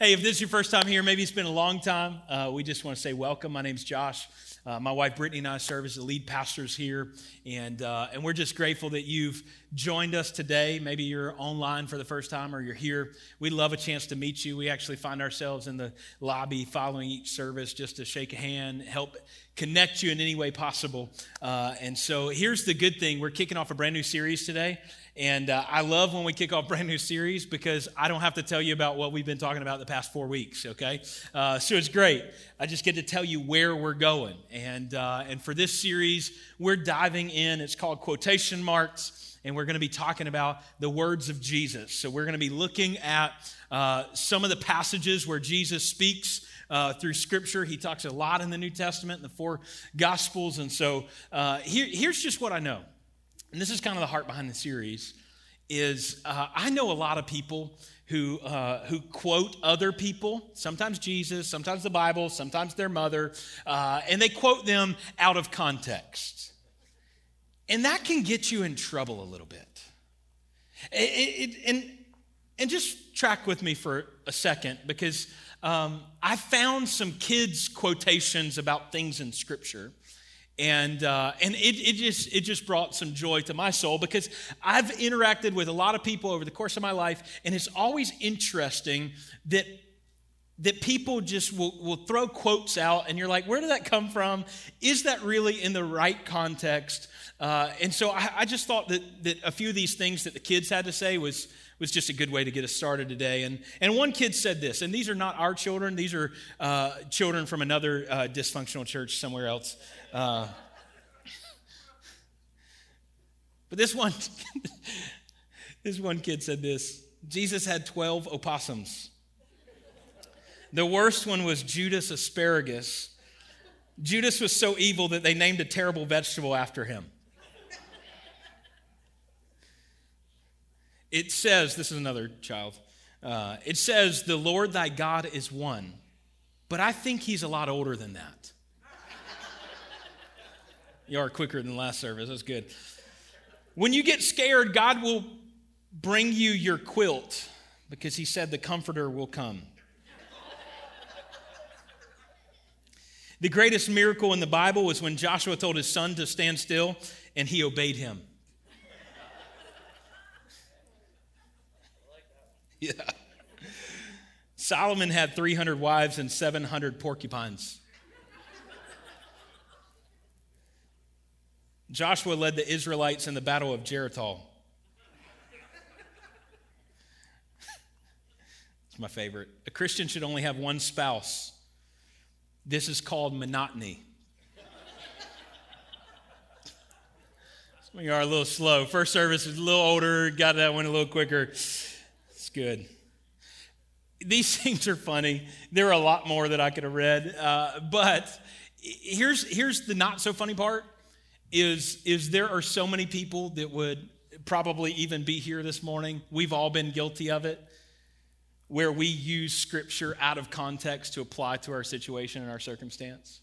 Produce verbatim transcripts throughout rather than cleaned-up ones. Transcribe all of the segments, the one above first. Hey, if this is your first time here, maybe it's been a long time, uh, we just want to say welcome. My name's Josh. Uh, my wife Brittany and I serve as the lead pastors here, and uh, and we're just grateful that you've joined us today. Maybe you're online for the first time or you're here. We'd love a chance to meet you. We actually find ourselves in the lobby following each service just to shake a hand, help connect you in any way possible. Uh, and so here's the good thing. We're kicking off a brand new series today, and uh, I love when we kick off brand new series because I don't have to tell you about what we've been talking about the past four weeks, okay? Uh, so it's great. I just get to tell you where we're going. And uh, and for this series, we're diving in. It's called Quotation Marks, and we're going to be talking about the words of Jesus. So we're going to be looking at uh, some of the passages where Jesus speaks uh, through Scripture. He talks a lot in the New Testament, the four Gospels. And so uh, here, here's just what I know, and this is kind of the heart behind the series, is uh, I know a lot of people who uh, who quote other people, sometimes Jesus, sometimes the Bible, sometimes their mother, uh, and they quote them out of context. And that can get you in trouble a little bit. It, it, and, and just track with me for a second, because um, I found some kids' quotations about things in Scripture. And uh, and it it just it just brought some joy to my soul, because I've interacted with a lot of people over the course of my life, and it's always interesting that that people just will, will throw quotes out, and you're like, where did that come from? Is that really in the right context? Uh, and so I, I just thought that that a few of these things that the kids had to say was was just a good way to get us started today. And and one kid said this, and these are not our children. These are uh, children from another uh, dysfunctional church somewhere else. Uh, but this one, this one kid said this: Jesus had twelve opossums. The worst one was Judas Asparagus. Judas was so evil that they named a terrible vegetable after him. It says, this is another child, uh, it says, the Lord thy God is one, but I think he's a lot older than that. You are quicker than last service. That's good. When you get scared, God will bring you your quilt, because he said the comforter will come. The greatest miracle in the Bible was when Joshua told his son to stand still, and he obeyed him. Yeah. Solomon had three hundred wives and seven hundred porcupines. Joshua led the Israelites in the battle of Jericho. It's my favorite. A Christian should only have one spouse. This is called monotony. Some of you are a little slow. First service is a little older. Got that one a little quicker. Good. These things are funny. There are a lot more that I could have read, uh, but here's here's the not so funny part: is is there are so many people that would probably even be here this morning. We've all been guilty of it, where we use Scripture out of context to apply to our situation and our circumstance.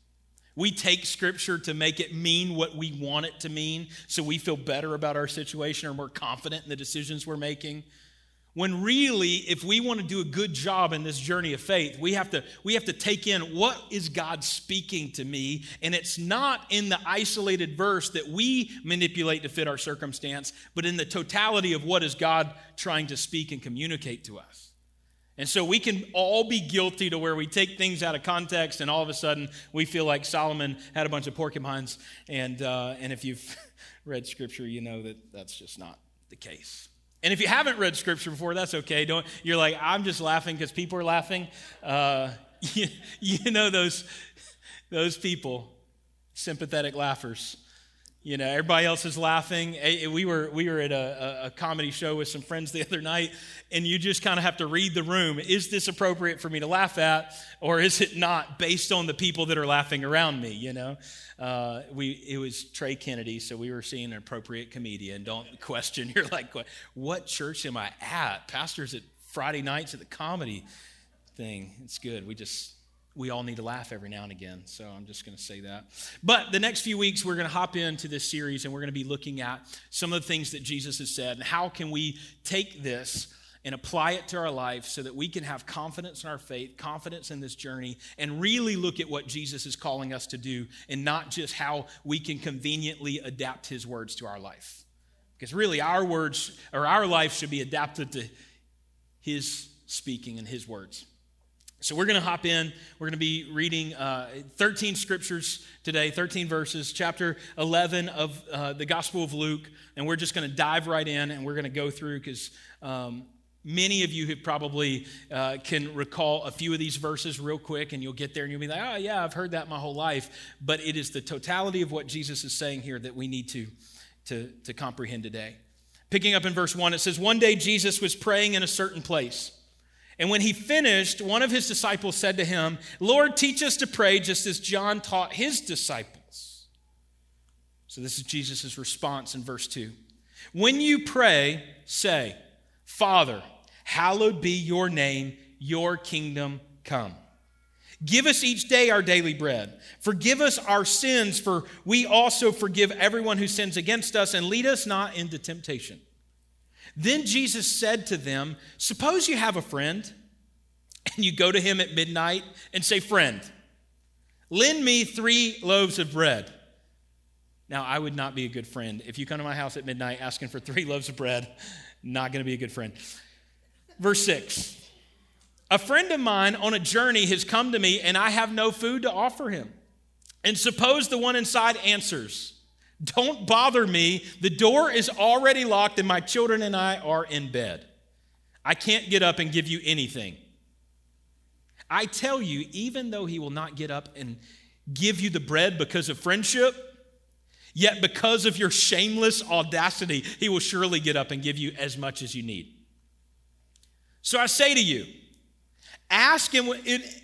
We take Scripture to make it mean what we want it to mean, so we feel better about our situation or more confident in the decisions we're making. When really, if we want to do a good job in this journey of faith, we have to we have to take in what is God speaking to me, and it's not in the isolated verse that we manipulate to fit our circumstance, but in the totality of what is God trying to speak and communicate to us. And so we can all be guilty to where we take things out of context, and all of a sudden we feel like Solomon had a bunch of porcupines, and uh, and if you've read Scripture, you know that that's just not the case. And if you haven't read Scripture before, that's okay. Don't, you're like, I'm just laughing because people are laughing. Uh, you, you know those those people, sympathetic laughers. You know, everybody else is laughing. We were we were at a, a comedy show with some friends the other night, and you just kind of have to read the room. Is this appropriate for me to laugh at, or is it not, based on the people that are laughing around me? You know, uh, we it was Trey Kennedy, so we were seeing an appropriate comedian. Don't question. You're like, what church am I at? Pastors at Friday nights at the comedy thing. It's good. We just. We all need to laugh every now and again, so I'm just going to say that. But the next few weeks, we're going to hop into this series, and we're going to be looking at some of the things that Jesus has said, and how can we take this and apply it to our life so that we can have confidence in our faith, confidence in this journey, and really look at what Jesus is calling us to do and not just how we can conveniently adapt his words to our life. Because really our words or our life should be adapted to his speaking and his words. So we're going to hop in. We're going to be reading uh, thirteen scriptures today, thirteen verses, chapter eleven of uh, the Gospel of Luke. And we're just going to dive right in and we're going to go through because um, many of you have probably uh, can recall a few of these verses real quick, and you'll get there and you'll be like, oh yeah, I've heard that my whole life. But it is the totality of what Jesus is saying here that we need to, to, to comprehend today. Picking up in verse one, it says, "One day Jesus was praying in a certain place. And when he finished, one of his disciples said to him, 'Lord, teach us to pray just as John taught his disciples.'" So this is Jesus' response in verse two. "When you pray, say, 'Father, hallowed be your name, your kingdom come. Give us each day our daily bread. Forgive us our sins, for we also forgive everyone who sins against us, and lead us not into temptation.' Then Jesus said to them, 'Suppose you have a friend, and you go to him at midnight and say, 'Friend, lend me three loaves of bread.'" Now, I would not be a good friend. If you come to my house at midnight asking for three loaves of bread, not going to be a good friend. Verse six, "A friend of mine on a journey has come to me, and I have no food to offer him. And suppose the one inside answers, 'Don't bother me. The door is already locked and my children and I are in bed. I can't get up and give you anything.' I tell you, even though he will not get up and give you the bread because of friendship, yet because of your shameless audacity, he will surely get up and give you as much as you need. So I say to you, ask and it,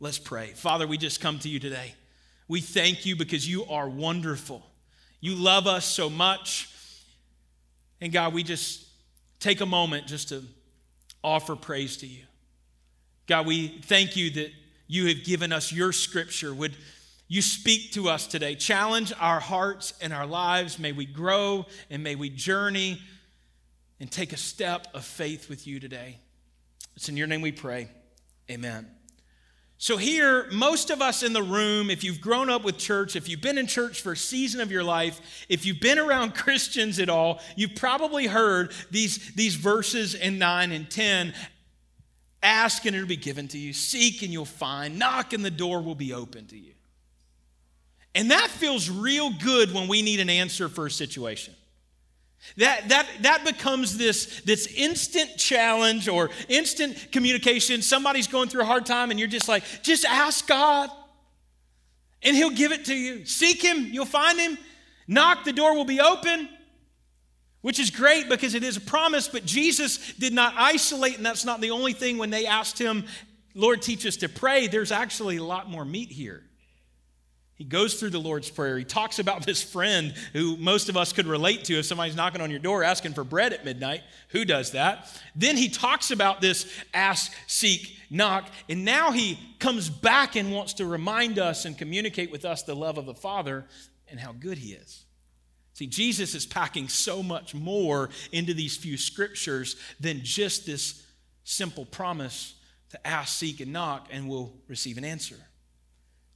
Let's pray. Father, we just come to you today. We thank you because you are wonderful. You love us so much. And God, we just take a moment just to offer praise to you. God, we thank you that you have given us your scripture. Would you speak to us today? Challenge our hearts and our lives. May we grow and may we journey and take a step of faith with you today. It's in your name we pray. Amen. So here, most of us in the room, if you've grown up with church, if you've been in church for a season of your life, if you've been around Christians at all, you've probably heard these, these verses in nine and ten. Ask and it'll be given to you. Seek and you'll find. Knock and the door will be open to you. And that feels real good when we need an answer for a situation. That, that, that becomes this, this instant challenge or instant communication. Somebody's going through a hard time and you're just like, just ask God and he'll give it to you. Seek him, you'll find him. Knock, the door will be open, which is great because it is a promise, but Jesus did not isolate, and that's not the only thing. When they asked him, "Lord, teach us to pray," there's actually a lot more meat here. He goes through the Lord's Prayer. He talks about this friend who most of us could relate to. If somebody's knocking on your door asking for bread at midnight, who does that? Then he talks about this ask, seek, knock. And now he comes back and wants to remind us and communicate with us the love of the Father and how good he is. See, Jesus is packing so much more into these few scriptures than just this simple promise to ask, seek, and knock, and we'll receive an answer.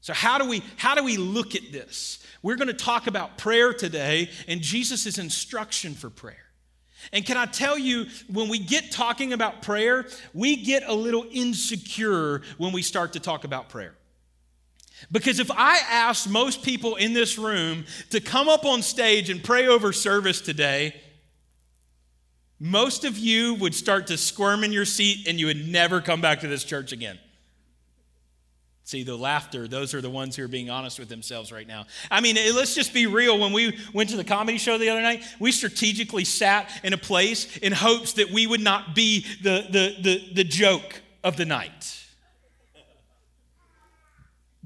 So how do we how do we look at this? We're going to talk about prayer today and Jesus' instruction for prayer. And can I tell you, when we get talking about prayer, we get a little insecure when we start to talk about prayer. Because if I asked most people in this room to come up on stage and pray over service today, most of you would start to squirm in your seat and you would never come back to this church again. See, the laughter, those are the ones who are being honest with themselves right now. I mean, let's just be real. When we went to the comedy show the other night, we strategically sat in a place in hopes that we would not be the, the, the, the joke of the night.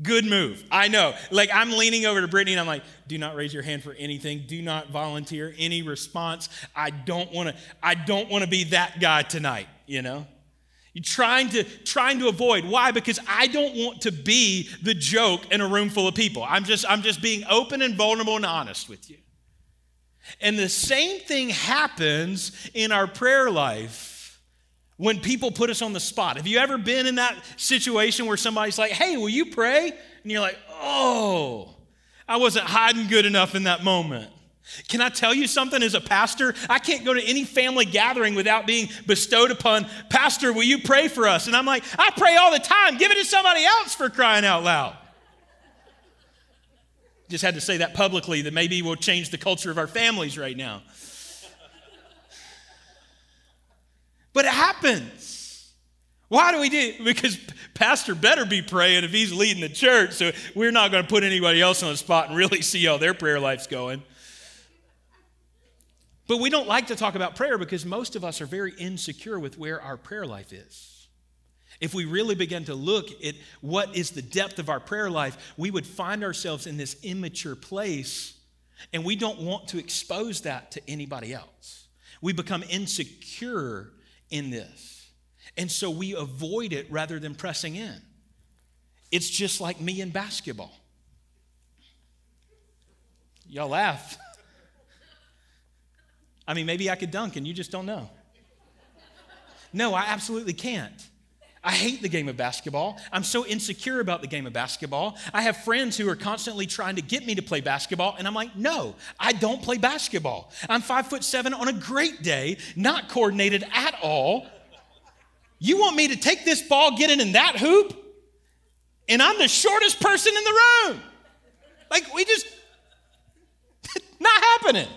Good move. I know. Like, I'm leaning over to Brittany and I'm like, do not raise your hand for anything. Do not volunteer any response. I don't want to, I don't want to be that guy tonight, you know? You're trying to, trying to avoid. Why? Because I don't want to be the joke in a room full of people. I'm just, I'm just being open and vulnerable and honest with you. And the same thing happens in our prayer life when people put us on the spot. Have you ever been in that situation where somebody's like, hey, will you pray? And you're like, oh, I wasn't hiding good enough in that moment. Can I tell you something as a pastor? I can't go to any family gathering without being bestowed upon, Pastor, will you pray for us? And I'm like, I pray all the time. Give it to somebody else for crying out loud. Just had to say that publicly, that maybe we'll change the culture of our families right now. But it happens. Why do we do it? Because pastor better be praying if he's leading the church, so we're not going to put anybody else on the spot and really see how their prayer life's going. But we don't like to talk about prayer because most of us are very insecure with where our prayer life is. If we really begin to look at what is the depth of our prayer life, we would find ourselves in this immature place, and we don't want to expose that to anybody else. We become insecure in this, and so we avoid it rather than pressing in. It's just like me in basketball. Y'all laugh. I mean, maybe I could dunk and you just don't know. No, I absolutely can't. I hate the game of basketball. I'm so insecure about the game of basketball. I have friends who are constantly trying to get me to play basketball, and I'm like, no, I don't play basketball. I'm five foot seven on a great day, not coordinated at all. You want me to take this ball, get it in that hoop, and I'm the shortest person in the room. Like, we just, not happening.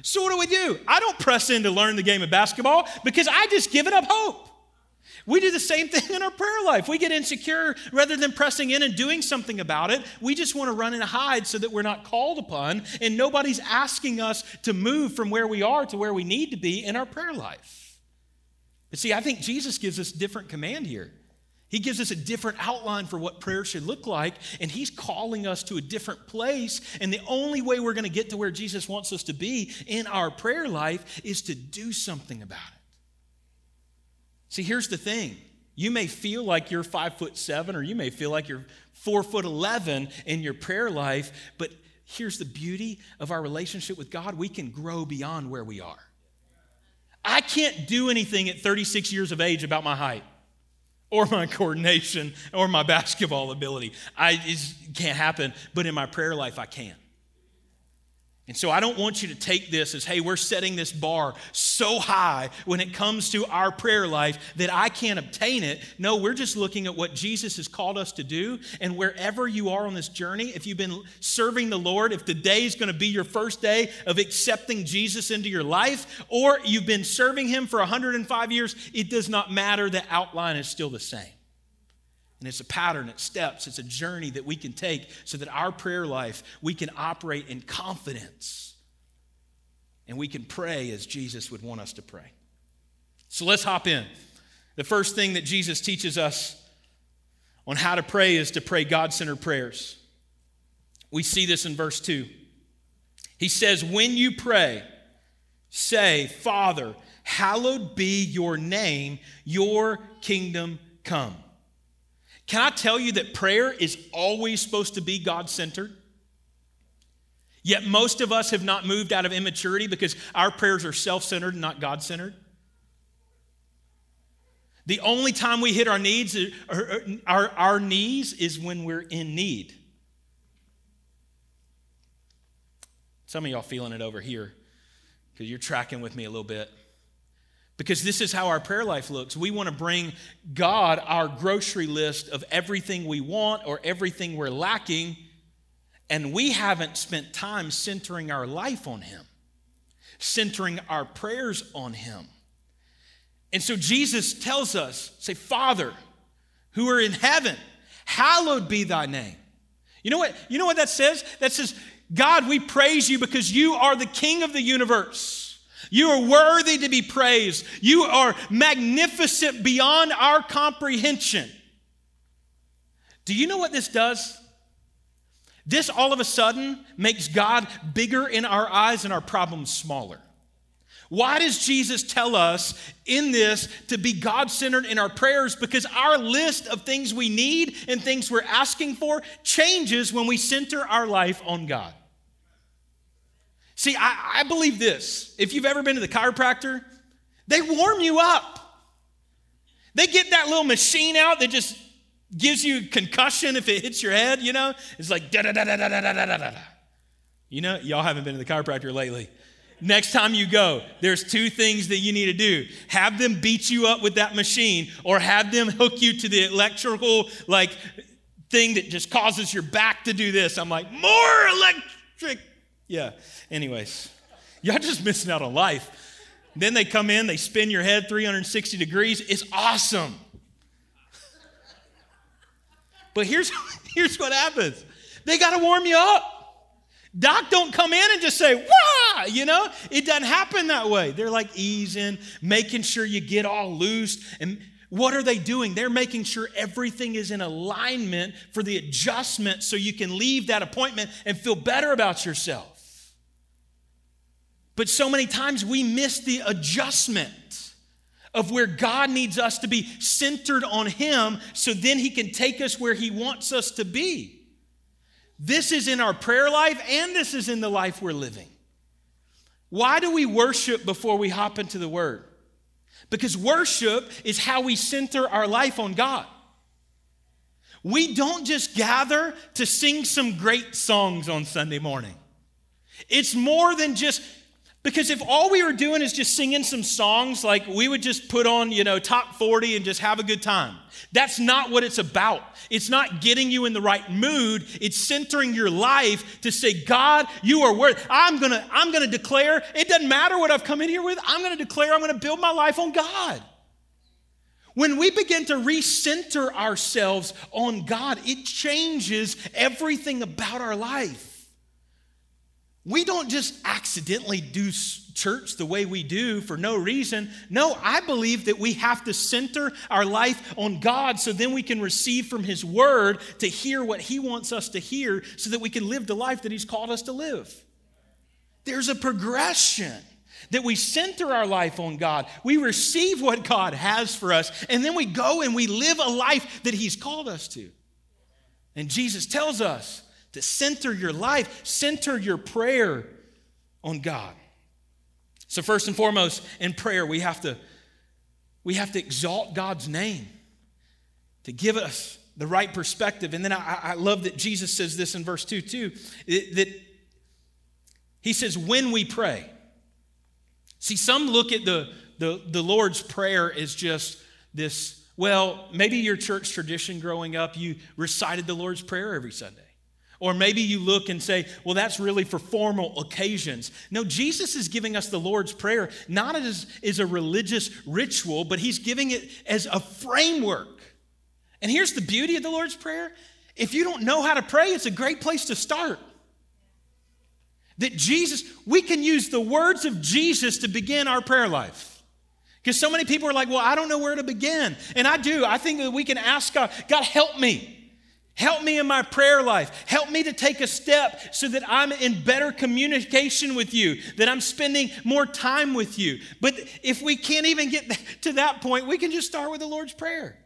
So what do we do? I don't press in to learn the game of basketball because I just give it up hope. We do the same thing in our prayer life. We get insecure rather than pressing in and doing something about it. We just want to run and hide so that we're not called upon and nobody's asking us to move from where we are to where we need to be in our prayer life. But see, I think Jesus gives us a different command here. He gives us a different outline for what prayer should look like, and he's calling us to a different place, and the only way we're going to get to where Jesus wants us to be in our prayer life is to do something about it. See, here's the thing. You may feel like you're five foot seven, or you may feel like you're four foot eleven in your prayer life, but here's the beauty of our relationship with God. We can grow beyond where we are. I can't do anything at thirty-six years of age about my height, or my coordination, or my basketball ability. I, it can't happen, but in my prayer life, I can. And so I don't want you to take this as, hey, we're setting this bar so high when it comes to our prayer life that I can't obtain it. No, we're just looking at what Jesus has called us to do, and wherever you are on this journey, if you've been serving the Lord, if today is going to be your first day of accepting Jesus into your life, or you've been serving him for one hundred five years, it does not matter. The outline is still the same. And it's a pattern, it's steps, it's a journey that we can take so that our prayer life, we can operate in confidence. And we can pray as Jesus would want us to pray. So let's hop in. The first thing that Jesus teaches us on how to pray is to pray God-centered prayers. We see this in verse two. He says, when you pray, say, Father, hallowed be your name, your kingdom come. Can I tell you that prayer is always supposed to be God-centered? Yet most of us have not moved out of immaturity because our prayers are self-centered and not God-centered. The only time we hit our needs, our, our, our knees is when we're in need. Some of y'all feeling it over here because you're tracking with me a little bit. Because this is how our prayer life looks. We want to bring God our grocery list of everything we want or everything we're lacking, and we haven't spent time centering our life on him, centering our prayers on him. And so Jesus tells us, say, Father, who are in heaven, hallowed be thy name. You know what, you know what that says? That says, God, we praise you because you are the King of the universe. You are worthy to be praised. You are magnificent beyond our comprehension. Do you know what this does? This all of a sudden makes God bigger in our eyes and our problems smaller. Why does Jesus tell us in this to be God-centered in our prayers? Because our list of things we need and things we're asking for changes when we center our life on God. See, I, I believe this. If you've ever been to the chiropractor, they warm you up. They get that little machine out that just gives you concussion if it hits your head, you know? It's like da-da-da-da-da-da-da-da-da. You know, y'all haven't been to the chiropractor lately. Next time you go, there's two things that you need to do. Have them beat you up with that machine, or have them hook you to the electrical, like, thing that just causes your back to do this. I'm like, more electric. Yeah, anyways, y'all just missing out on life. Then they come in, they spin your head three hundred sixty degrees. It's awesome. But here's, here's what happens. They got to warm you up. Doc don't come in and just say, wah, you know? It doesn't happen that way. They're like easing, making sure you get all loose. And what are they doing? They're making sure everything is in alignment for the adjustment so you can leave that appointment and feel better about yourself. But so many times we miss the adjustment of where God needs us to be centered on Him so then He can take us where He wants us to be. This is in our prayer life, and this is in the life we're living. Why do we worship before we hop into the Word? Because worship is how we center our life on God. We don't just gather to sing some great songs on Sunday morning. It's more than just... Because if all we were doing is just singing some songs, like we would just put on, you know, top forty and just have a good time. That's not what it's about. It's not getting you in the right mood. It's centering your life to say, God, you are worth. I'm going to I'm going to declare. It doesn't matter what I've come in here with. I'm going to declare. I'm going to build my life on God. When we begin to recenter ourselves on God, it changes everything about our life. We don't just accidentally do church the way we do for no reason. No, I believe that we have to center our life on God so then we can receive from His Word to hear what He wants us to hear so that we can live the life that He's called us to live. There's a progression that we center our life on God. We receive what God has for us, and then we go and we live a life that He's called us to. And Jesus tells us, to center your life, center your prayer on God. So first and foremost, in prayer, we have to, we have to exalt God's name to give us the right perspective. And then I, I love that Jesus says this in verse two, too, that He says, when we pray. See, some look at the, the, the Lord's Prayer as just this, well, maybe your church tradition growing up, you recited the Lord's Prayer every Sunday. Or maybe you look and say, well, that's really for formal occasions. No, Jesus is giving us the Lord's Prayer, not as, as a religious ritual, but He's giving it as a framework. And here's the beauty of the Lord's Prayer. If you don't know how to pray, it's a great place to start. That Jesus, we can use the words of Jesus to begin our prayer life. Because so many people are like, well, I don't know where to begin. And I do. I think that we can ask God, God, help me. Help me in my prayer life. Help me to take a step so that I'm in better communication with you, that I'm spending more time with you. But if we can't even get to that point, we can just start with the Lord's Prayer.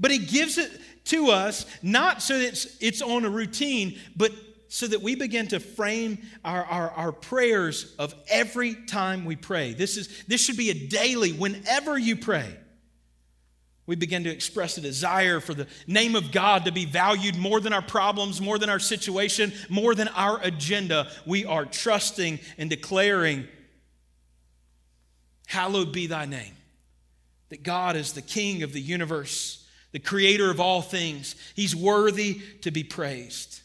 But He gives it to us, not so that it's, it's on a routine, but so that we begin to frame our, our, our prayers of every time we pray. This is, this should be a daily, whenever you pray. We begin to express a desire for the name of God to be valued more than our problems, more than our situation, more than our agenda. We are trusting and declaring, hallowed be thy name. That God is the King of the universe, the creator of all things. He's worthy to be praised.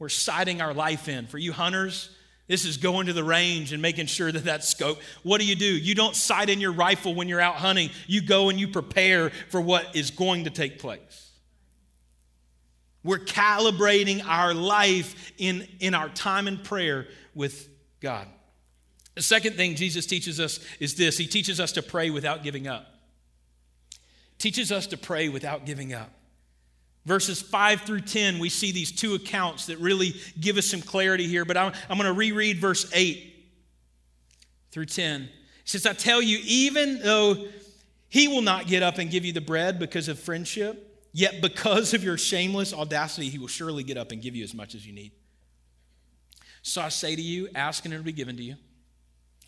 We're citing our life in. For you hunters, This is going to the range and making sure that that's scoped. What do you do? You don't sight in your rifle when you're out hunting. You go and you prepare for what is going to take place. We're calibrating our life in, in our time in prayer with God. The second thing Jesus teaches us is this. He teaches us to pray without giving up. Teaches us to pray without giving up. Verses five through ten, we see these two accounts that really give us some clarity here. But I'm, I'm going to reread verse eight through ten. It says, I tell you, even though he will not get up and give you the bread because of friendship, yet because of your shameless audacity, he will surely get up and give you as much as you need. So I say to you, ask and it will be given to you.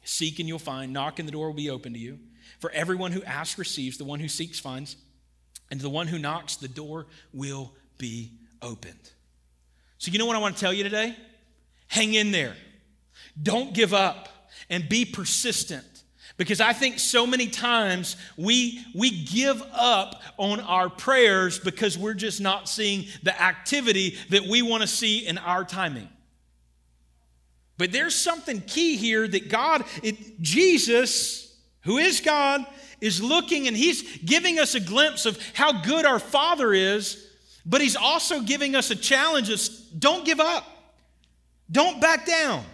Seek and you'll find. Knock and the door will be open to you. For everyone who asks receives, the one who seeks finds. And to the one who knocks, the door will be opened. So you know what I want to tell you today? Hang in there. Don't give up and be persistent. Because I think so many times we, we give up on our prayers because we're just not seeing the activity that we want to see in our timing. But there's something key here that God, it, Jesus, who is God, is looking and he's giving us a glimpse of how good our Father is, but he's also giving us a challenge of don't give up. Don't back down.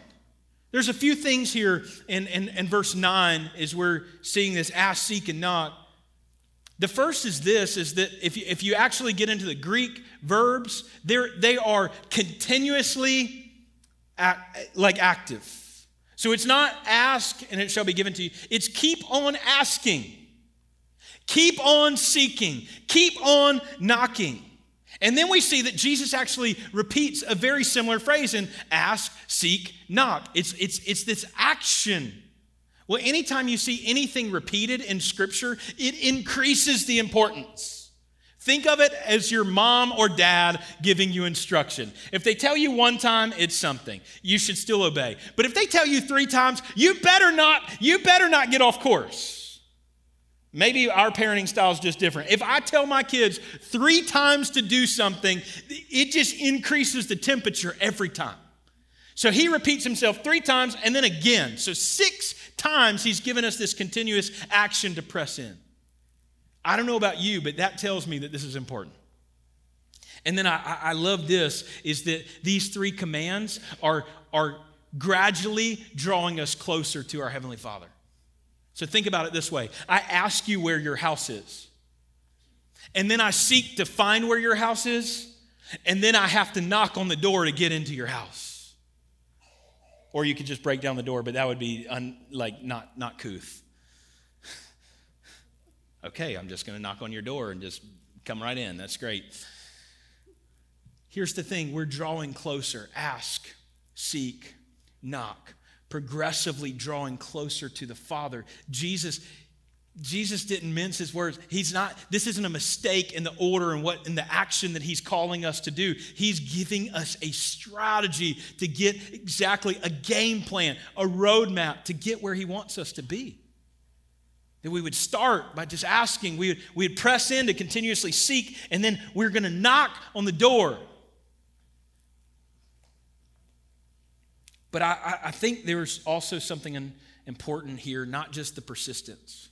There's a few things here in, in, in verse nine as we're seeing this ask, seek, and knock. The first is this, is that if you, if you actually get into the Greek verbs, they are continuously act, like active. So it's not ask and it shall be given to you. It's keep on asking. Keep on seeking. Keep on knocking. And then we see that Jesus actually repeats a very similar phrase in ask, seek, knock. It's, it's, it's this action. Well, anytime you see anything repeated in Scripture, it increases the importance. Think of it as your mom or dad giving you instruction. If they tell you one time, it's something. You should still obey. But if they tell you three times, you better not, you better not get off course. Maybe our parenting style is just different. If I tell my kids three times to do something, it just increases the temperature every time. So he repeats himself three times and then again. So six times he's given us this continuous action to press in. I don't know about you, but that tells me that this is important. And then I, I love this, is that these three commands are, are gradually drawing us closer to our Heavenly Father. So think about it this way. I ask you where your house is. And then I seek to find where your house is. And then I have to knock on the door to get into your house. Or you could just break down the door, but that would be un, like not, not couth. Okay, I'm just going to knock on your door and just come right in. That's great. Here's the thing. We're drawing closer. Ask, seek, knock. Progressively drawing closer to the Father. Jesus, Jesus didn't mince his words. He's not, this isn't a mistake in the order and what in the action that he's calling us to do. He's giving us a strategy to get exactly a game plan, a roadmap to get where he wants us to be. That we would start by just asking, we would, we would press in to continuously seek, and then we're going to knock on the door. But I, I think there's also something important here, not just the persistence.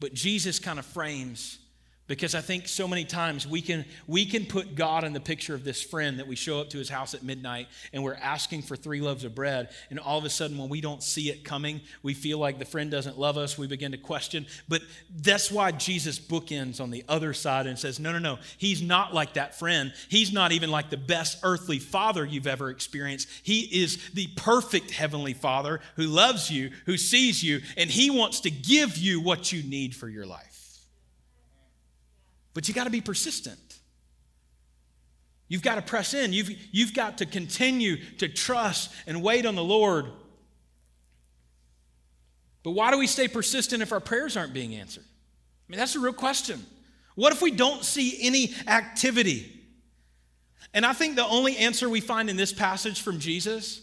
But Jesus kind of frames, because I think so many times we can, we can put God in the picture of this friend that we show up to his house at midnight and we're asking for three loaves of bread. And all of a sudden when we don't see it coming, we feel like the friend doesn't love us. We begin to question. But that's why Jesus bookends on the other side and says, no, no, no, he's not like that friend. He's not even like the best earthly father you've ever experienced. He is the perfect heavenly Father who loves you, who sees you, and he wants to give you what you need for your life. But you got to be persistent. You've got to press in. You've, you've got to continue to trust and wait on the Lord. But why do we stay persistent if our prayers aren't being answered? I mean, that's a real question. What if we don't see any activity? And I think the only answer we find in this passage from Jesus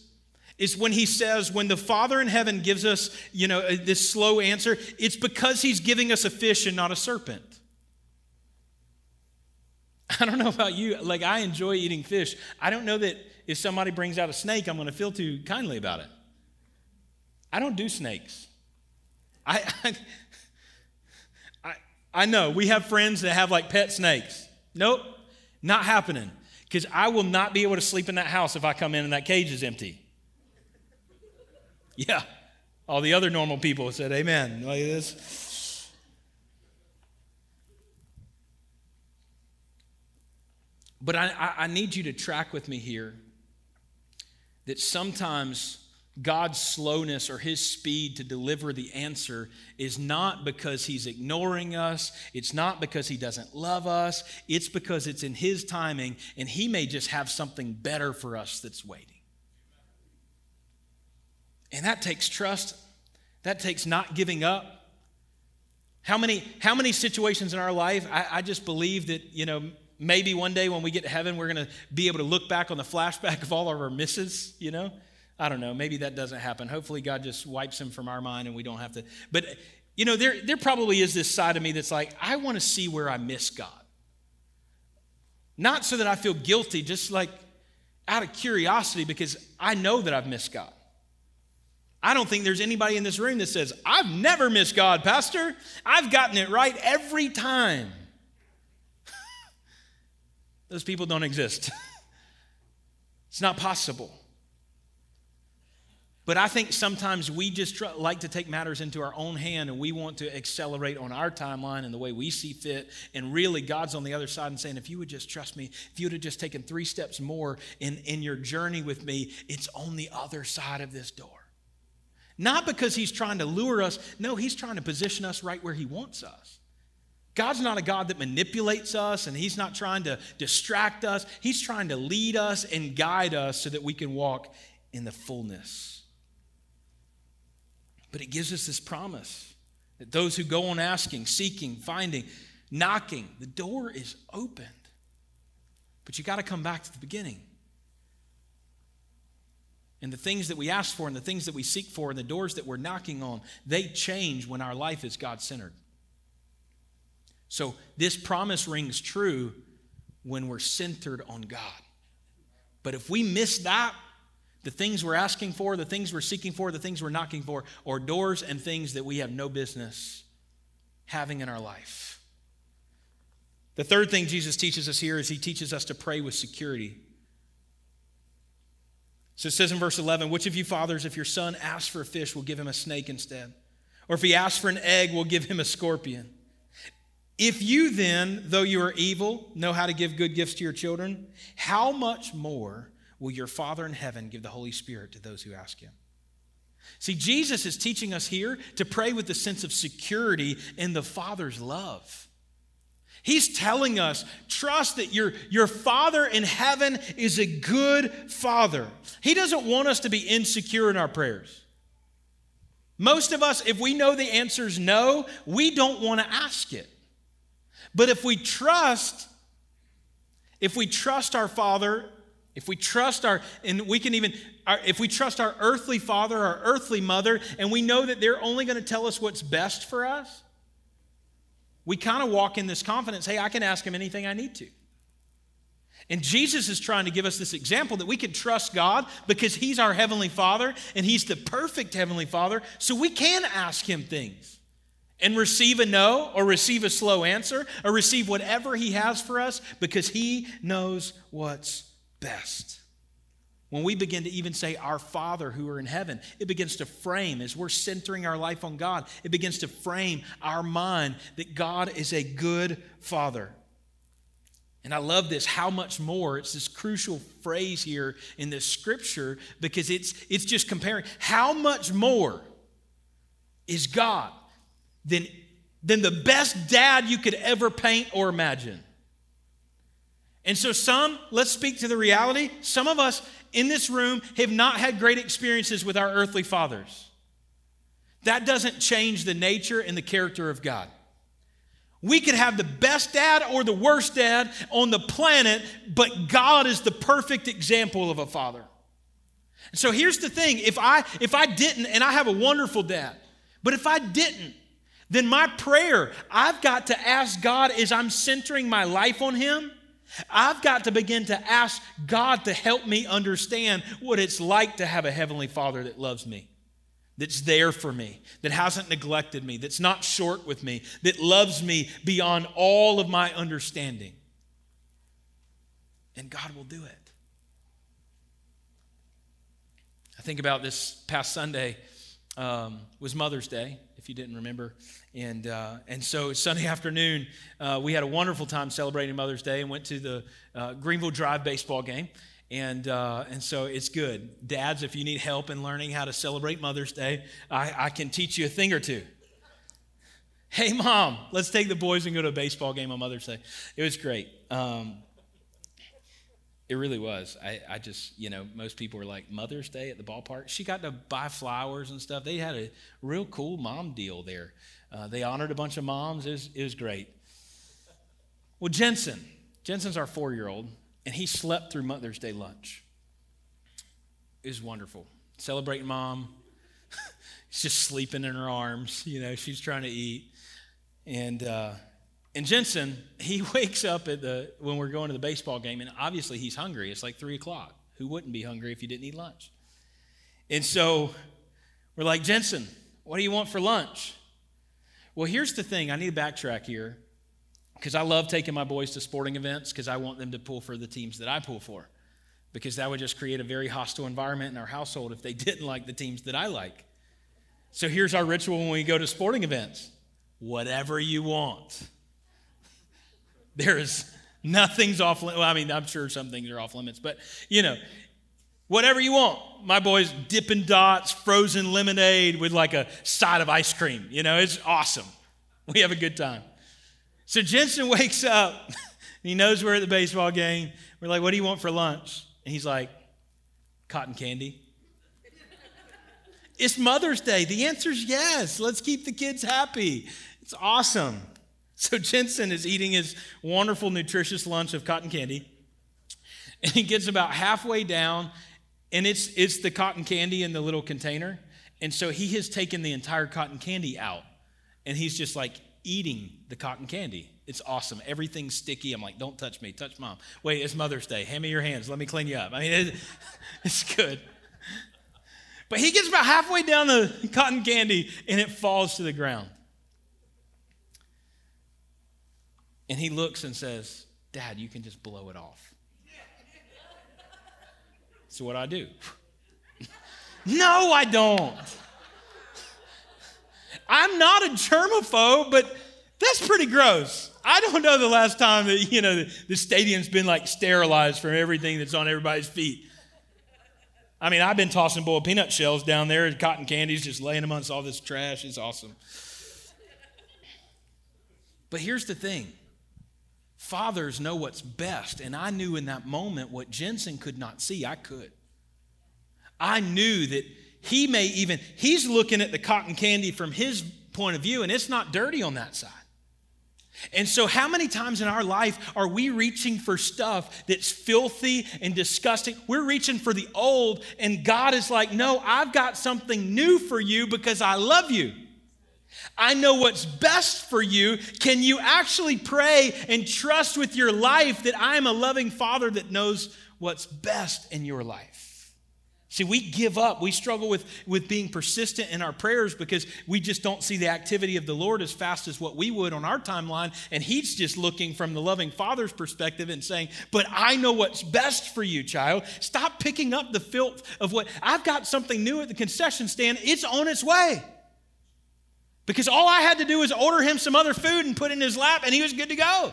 is when he says, when the Father in heaven gives us, you know, this slow answer, it's because he's giving us a fish and not a serpent. I don't know about you, like I enjoy eating fish. I don't know that if somebody brings out a snake, I'm going to feel too kindly about it. I don't do snakes. I, I I know we have friends that have like pet snakes. Nope, not happening, because I will not be able to sleep in that house if I come in and that cage is empty. Yeah, all the other normal people said amen like this. But I, I, I need you to track with me here that sometimes God's slowness or his speed to deliver the answer is not because he's ignoring us. It's not because he doesn't love us. It's because it's in his timing, and he may just have something better for us that's waiting. And that takes trust. That takes not giving up. How many, how many situations in our life, I, I just believe that, you know, maybe one day when we get to heaven, we're going to be able to look back on the flashback of all of our misses, you know? I don't know, maybe that doesn't happen. Hopefully God just wipes them from our mind and we don't have to. But, you know, there, there probably is this side of me that's like, I want to see where I miss God. Not so that I feel guilty, just like out of curiosity, because I know that I've missed God. I don't think there's anybody in this room that says, I've never missed God, Pastor. I've gotten it right every time. Those people don't exist. It's not possible. But I think sometimes we just try, like to take matters into our own hand, and we want to accelerate on our timeline and the way we see fit. And really, God's on the other side and saying, if you would just trust me, if you would have just taken three steps more in, in your journey with me, it's on the other side of this door. Not because he's trying to lure us. No, he's trying to position us right where he wants us. God's not a God that manipulates us, and he's not trying to distract us. He's trying to lead us and guide us so that we can walk in the fullness. But it gives us this promise that those who go on asking, seeking, finding, knocking, the door is opened. But you got to come back to the beginning. And the things that we ask for and the things that we seek for and the doors that we're knocking on, they change when our life is God-centered. So this promise rings true when we're centered on God. But if we miss that, the things we're asking for, the things we're seeking for, the things we're knocking for, or doors and things that we have no business having in our life. The third thing Jesus teaches us here is he teaches us to pray with security. So it says in verse eleven, which of you fathers, if your son asks for a fish, will give him a snake instead? Or if he asks for an egg, will give him a scorpion? If you then, though you are evil, know how to give good gifts to your children, how much more will your Father in heaven give the Holy Spirit to those who ask him? See, Jesus is teaching us here to pray with the sense of security in the Father's love. He's telling us, trust that your, your Father in heaven is a good Father. He doesn't want us to be insecure in our prayers. Most of us, if we know the answer is no, we don't want to ask it. But if we trust, if we trust our Father, If we trust our, and we can even, our, if we trust our earthly father, our earthly mother, and we know that they're only going to tell us what's best for us, we kind of walk in this confidence, hey, I can ask him anything I need to. And Jesus is trying to give us this example that we can trust God because he's our heavenly Father and he's the perfect heavenly Father, so we can ask him things and receive a no or receive a slow answer or receive whatever he has for us because he knows what's best. When we begin to even say our Father who are in heaven, it begins to frame, as we're centering our life on God, it begins to frame our mind that God is a good Father. And I love this, how much more. It's this crucial phrase here in this scripture because it's, it's just comparing how much more is God than, than the best dad you could ever paint or imagine. And so some, let's speak to the reality, some of us in this room have not had great experiences with our earthly fathers. That doesn't change the nature and the character of God. We could have the best dad or the worst dad on the planet, but God is the perfect example of a father. And so here's the thing, if I, if I didn't, and I have a wonderful dad, but if I didn't, then my prayer I've got to ask God as I'm centering my life on him, I've got to begin to ask God to help me understand what it's like to have a Heavenly Father that loves me, that's there for me, that hasn't neglected me, that's not short with me, that loves me beyond all of my understanding. And God will do it. I think about this past Sunday um, was Mother's Day, if you didn't remember. And uh, and so Sunday afternoon, uh, we had a wonderful time celebrating Mother's Day and went to the uh, Greenville Drive baseball game. And uh, and so it's good. Dads, if you need help in learning how to celebrate Mother's Day, I, I can teach you a thing or two. Hey, Mom, let's take the boys and go to a baseball game on Mother's Day. It was great. Um, It really was. I, I just, you know, most people were like, Mother's Day at the ballpark. She got to buy flowers and stuff. They had a real cool mom deal there. Uh, they honored a bunch of moms. It was, it was great. Well, Jensen, Jensen's our four-year-old, and he slept through Mother's Day lunch. It was wonderful. Celebrating Mom. He's just sleeping in her arms. You know, she's trying to eat. And, uh, And Jensen, he wakes up at the when we're going to the baseball game, and obviously he's hungry. It's like three o'clock. Who wouldn't be hungry if you didn't eat lunch? And so we're like, Jensen, what do you want for lunch? Well, here's the thing. I need to backtrack here because I love taking my boys to sporting events because I want them to pull for the teams that I pull for, because that would just create a very hostile environment in our household if they didn't like the teams that I like. So here's our ritual when we go to sporting events. Whatever you want. There is nothing's off limits. Well, I mean, I'm sure some things are off limits, but, you know, whatever you want. My boys, Dippin' Dots, frozen lemonade with like a side of ice cream. You know, it's awesome. We have a good time. So Jensen wakes up, and he knows we're at the baseball game. We're like, what do you want for lunch? And he's like, cotton candy. It's Mother's Day. The answer's yes. Let's keep the kids happy. It's awesome. So Jensen is eating his wonderful, nutritious lunch of cotton candy, and he gets about halfway down, and it's it's the cotton candy in the little container, and so he has taken the entire cotton candy out, and he's just like eating the cotton candy. It's awesome. Everything's sticky. I'm like, don't touch me. Touch Mom. Wait, it's Mother's Day. Hand me your hands. Let me clean you up. I mean, it, it's good. But he gets about halfway down the cotton candy, and it falls to the ground. And he looks and says, Dad, you can just blow it off. So what do I do? No, I don't. I'm not a germaphobe, but that's pretty gross. I don't know the last time that, you know, the, the stadium's been like sterilized from everything that's on everybody's feet. I mean, I've been tossing boiled peanut shells down there and cotton candies, just laying amongst all this trash. It's awesome. But here's the thing. Fathers know what's best, and I knew in that moment what Jensen could not see, I could. I knew that he may even, he's looking at the cotton candy from his point of view, and it's not dirty on that side. And so how many times in our life are we reaching for stuff that's filthy and disgusting? We're reaching for the old, and God is like, no, I've got something new for you because I love you. I know what's best for you. Can you actually pray and trust with your life that I am a loving Father that knows what's best in your life? See, we give up. We struggle with, with being persistent in our prayers because we just don't see the activity of the Lord as fast as what we would on our timeline. And he's just looking from the loving Father's perspective and saying, but I know what's best for you, child. Stop picking up the filth of what, I've got something new at the concession stand. It's on its way. Because all I had to do was order him some other food and put it in his lap, and he was good to go.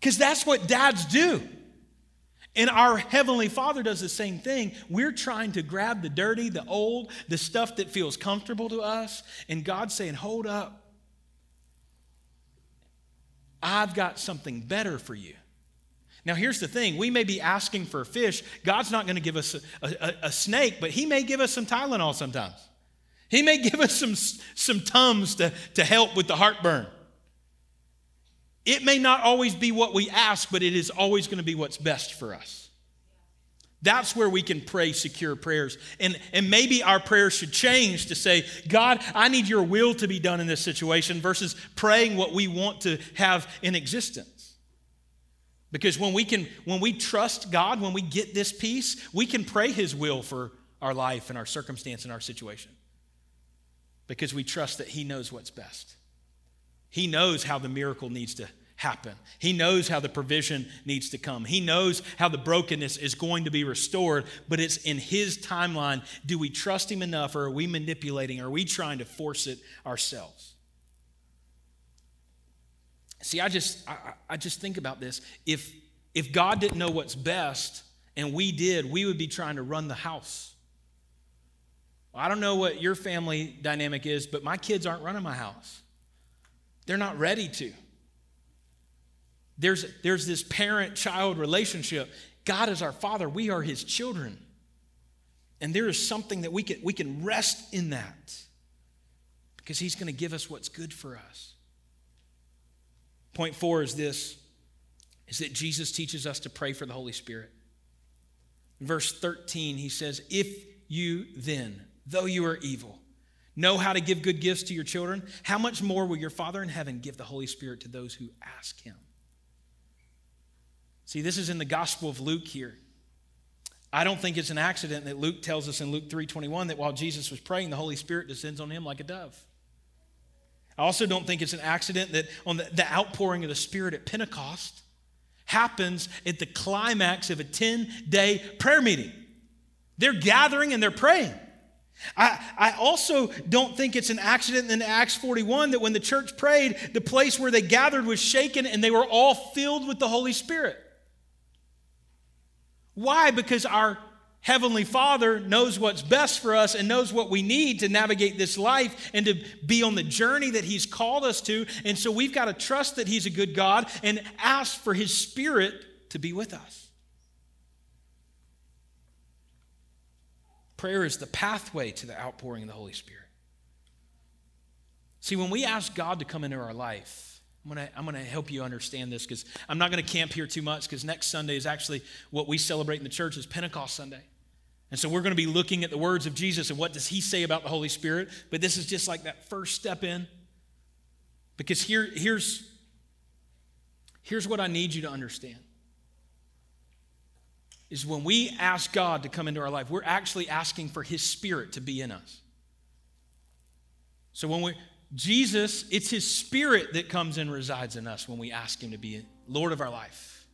Because that's what dads do. And our Heavenly Father does the same thing. We're trying to grab the dirty, the old, the stuff that feels comfortable to us. And God's saying, hold up. I've got something better for you. Now, here's the thing. We may be asking for a fish. God's not going to give us a, a, a snake, but he may give us some Tylenol sometimes. He may give us some, some Tums to, to help with the heartburn. It may not always be what we ask, but it is always going to be what's best for us. That's where we can pray secure prayers. And, and maybe our prayers should change to say, God, I need your will to be done in this situation versus praying what we want to have in existence. Because when we can, when we trust God, when we get this peace, we can pray His will for our life and our circumstance and our situation. Because we trust that He knows what's best. He knows how the miracle needs to happen. He knows how the provision needs to come. He knows how the brokenness is going to be restored, but it's in His timeline. Do we trust Him enough, or are we manipulating? Are we trying to force it ourselves? See, I just I, I just think about this. If if God didn't know what's best and we did, we would be trying to run the house. I don't know what your family dynamic is, but my kids aren't running my house. They're not ready to. There's, there's this parent-child relationship. God is our Father. We are His children. And there is something that we can, we can rest in that, because He's going to give us what's good for us. Point four is this, is that Jesus teaches us to pray for the Holy Spirit. In verse thirteen, He says, "If you then, though you are evil, know how to give good gifts to your children, how much more will your Father in heaven give the Holy Spirit to those who ask Him?" See, this is in the Gospel of Luke here. I don't think it's an accident that Luke tells us in Luke three twenty-one that while Jesus was praying, the Holy Spirit descends on Him like a dove. I also don't think it's an accident that on the, the outpouring of the Spirit at Pentecost happens at the climax of a ten-day prayer meeting. They're gathering and they're praying. I, I also don't think it's an accident in Acts forty-one that when the church prayed, the place where they gathered was shaken and they were all filled with the Holy Spirit. Why? Because our Heavenly Father knows what's best for us and knows what we need to navigate this life and to be on the journey that He's called us to. And so we've got to trust that He's a good God and ask for His Spirit to be with us. Prayer is the pathway to the outpouring of the Holy Spirit. See, when we ask God to come into our life, I'm going to I'm going to help you understand this, because I'm not going to camp here too much, because next Sunday is actually what we celebrate in the church is Pentecost Sunday. And so we're going to be looking at the words of Jesus and what does He say about the Holy Spirit. But this is just like that first step in. Because here, here's, here's what I need you to understand. Is when we ask God to come into our life, we're actually asking for His Spirit to be in us. So when we, Jesus, it's His Spirit that comes and resides in us when we ask Him to be Lord of our life.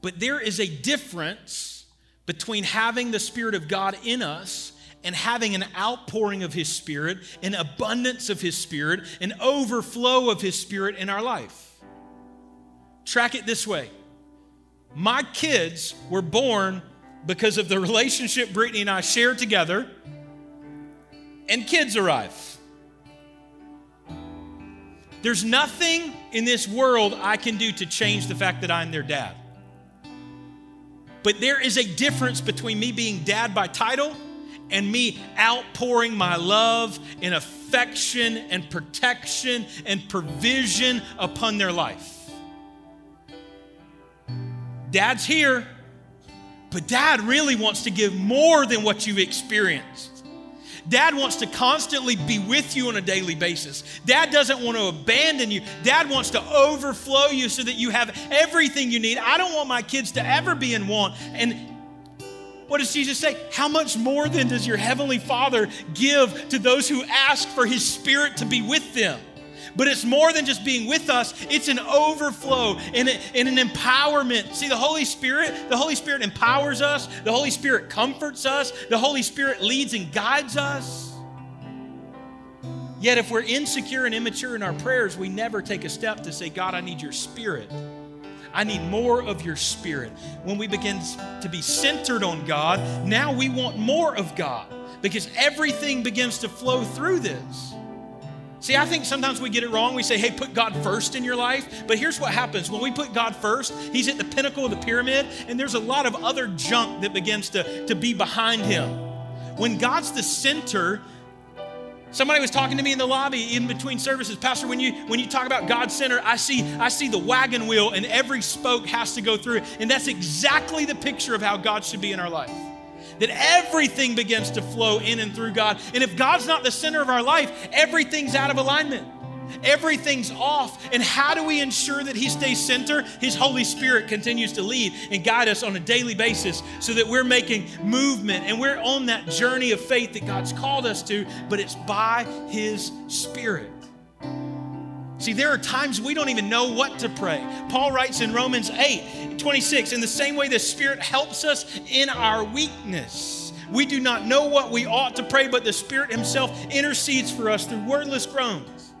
But there is a difference between having the Spirit of God in us and having an outpouring of His Spirit, an abundance of His Spirit, an overflow of His Spirit in our life. Track it this way. My kids were born because of the relationship Brittany and I share together, and kids arrive. There's nothing in this world I can do to change the fact that I'm their dad. But there is a difference between me being dad by title and me outpouring my love and affection and protection and provision upon their life. Dad's here, but Dad really wants to give more than what you've experienced. Dad wants to constantly be with you on a daily basis. Dad doesn't want to abandon you. Dad wants to overflow you so that you have everything you need. I don't want my kids to ever be in want. And what does Jesus say? How much more then does your Heavenly Father give to those who ask for His Spirit to be with them? But it's more than just being with us. It's an overflow and, a, and an empowerment. See, the Holy Spirit, the Holy Spirit empowers us. The Holy Spirit comforts us. The Holy Spirit leads and guides us. Yet if we're insecure and immature in our prayers, we never take a step to say, God, I need your Spirit. I need more of your Spirit. When we begin to be centered on God, now we want more of God, because everything begins to flow through this. See, I think sometimes we get it wrong. We say, hey, put God first in your life. But here's what happens. When we put God first, He's at the pinnacle of the pyramid, and there's a lot of other junk that begins to, to be behind Him. When God's the center, somebody was talking to me in the lobby in between services, Pastor, when you when you talk about God's center, I see, I see the wagon wheel, and every spoke has to go through. And that's exactly the picture of how God should be in our life. That everything begins to flow in and through God. And if God's not the center of our life, everything's out of alignment. Everything's off. And how do we ensure that he stays center? His Holy Spirit continues to lead and guide us on a daily basis so that we're making movement and we're on that journey of faith that God's called us to, but it's by his Spirit. See, there are times we don't even know what to pray. Paul writes in Romans eight twenty-six, in the same way the Spirit helps us in our weakness. We do not know what we ought to pray, but the Spirit himself intercedes for us through wordless groans.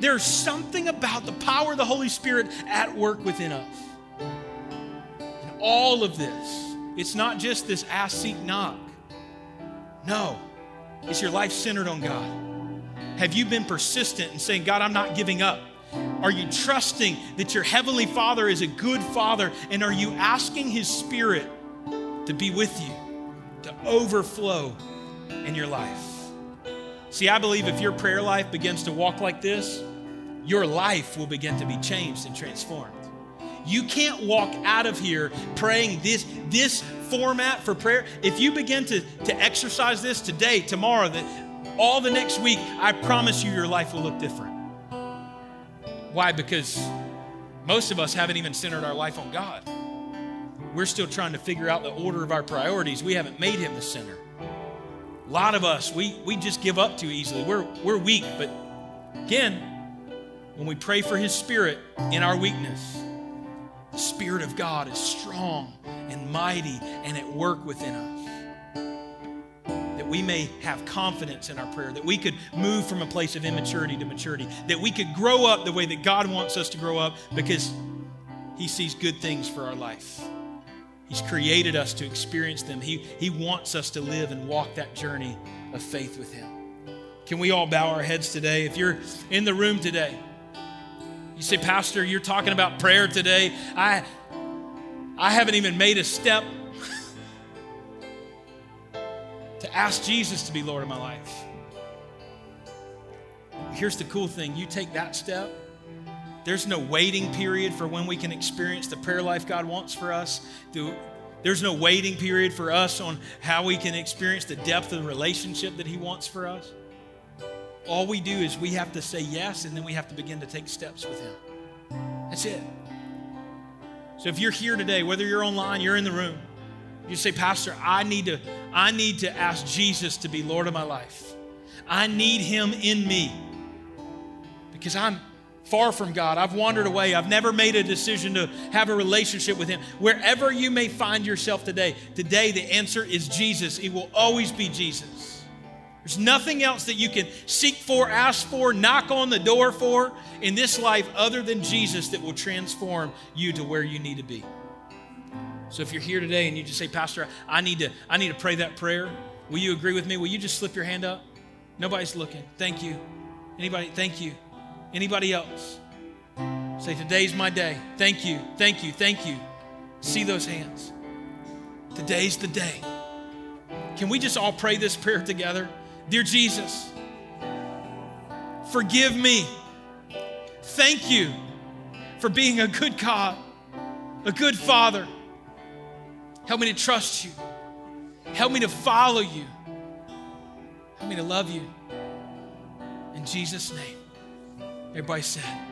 There's something about the power of the Holy Spirit at work within us. And all of this, it's not just this ask, seek, knock. No, it's your life centered on God. Have you been persistent in saying, God, I'm not giving up? Are you trusting that your Heavenly Father is a good Father? And are you asking his Spirit to be with you, to overflow in your life? See, I believe if your prayer life begins to walk like this, your life will begin to be changed and transformed. You can't walk out of here praying this, this format for prayer. If you begin to, to exercise this today, tomorrow, that all the next week, I promise you your life will look different. Why? Because most of us haven't even centered our life on God. We're still trying to figure out the order of our priorities. We haven't made him the center. A lot of us, we, we just give up too easily. We're, we're weak, but again, when we pray for his Spirit in our weakness, the Spirit of God is strong and mighty and at work within us. That we may have confidence in our prayer, that we could move from a place of immaturity to maturity, that we could grow up the way that God wants us to grow up because he sees good things for our life. He's created us to experience them. He, he wants us to live and walk that journey of faith with him. Can we all bow our heads today? If you're in the room today, you say, Pastor, you're talking about prayer today. I, I haven't even made a step to ask Jesus to be Lord of my life. Here's the cool thing. You take that step. There's no waiting period for when we can experience the prayer life God wants for us. There's no waiting period for us on how we can experience the depth of the relationship that he wants for us. All we do is we have to say yes, and then we have to begin to take steps with him. That's it. So if you're here today, whether you're online, you're in the room, you say, Pastor, I need to, I need to ask Jesus to be Lord of my life. I need him in me because I'm far from God. I've wandered away. I've never made a decision to have a relationship with him. Wherever you may find yourself today, today the answer is Jesus. It will always be Jesus. There's nothing else that you can seek for, ask for, knock on the door for in this life other than Jesus that will transform you to where you need to be. So if you're here today and you just say, Pastor, I need to, I need to pray that prayer. Will you agree with me? Will you just slip your hand up? Nobody's looking. Thank you. Anybody? Thank you. Anybody else? Say, today's my day. Thank you, thank you, thank you. See those hands. Today's the day. Can we just all pray this prayer together? Dear Jesus, forgive me. Thank you for being a good God, a good Father. Help me to trust you. Help me to follow you. Help me to love you. In Jesus' name. Everybody said.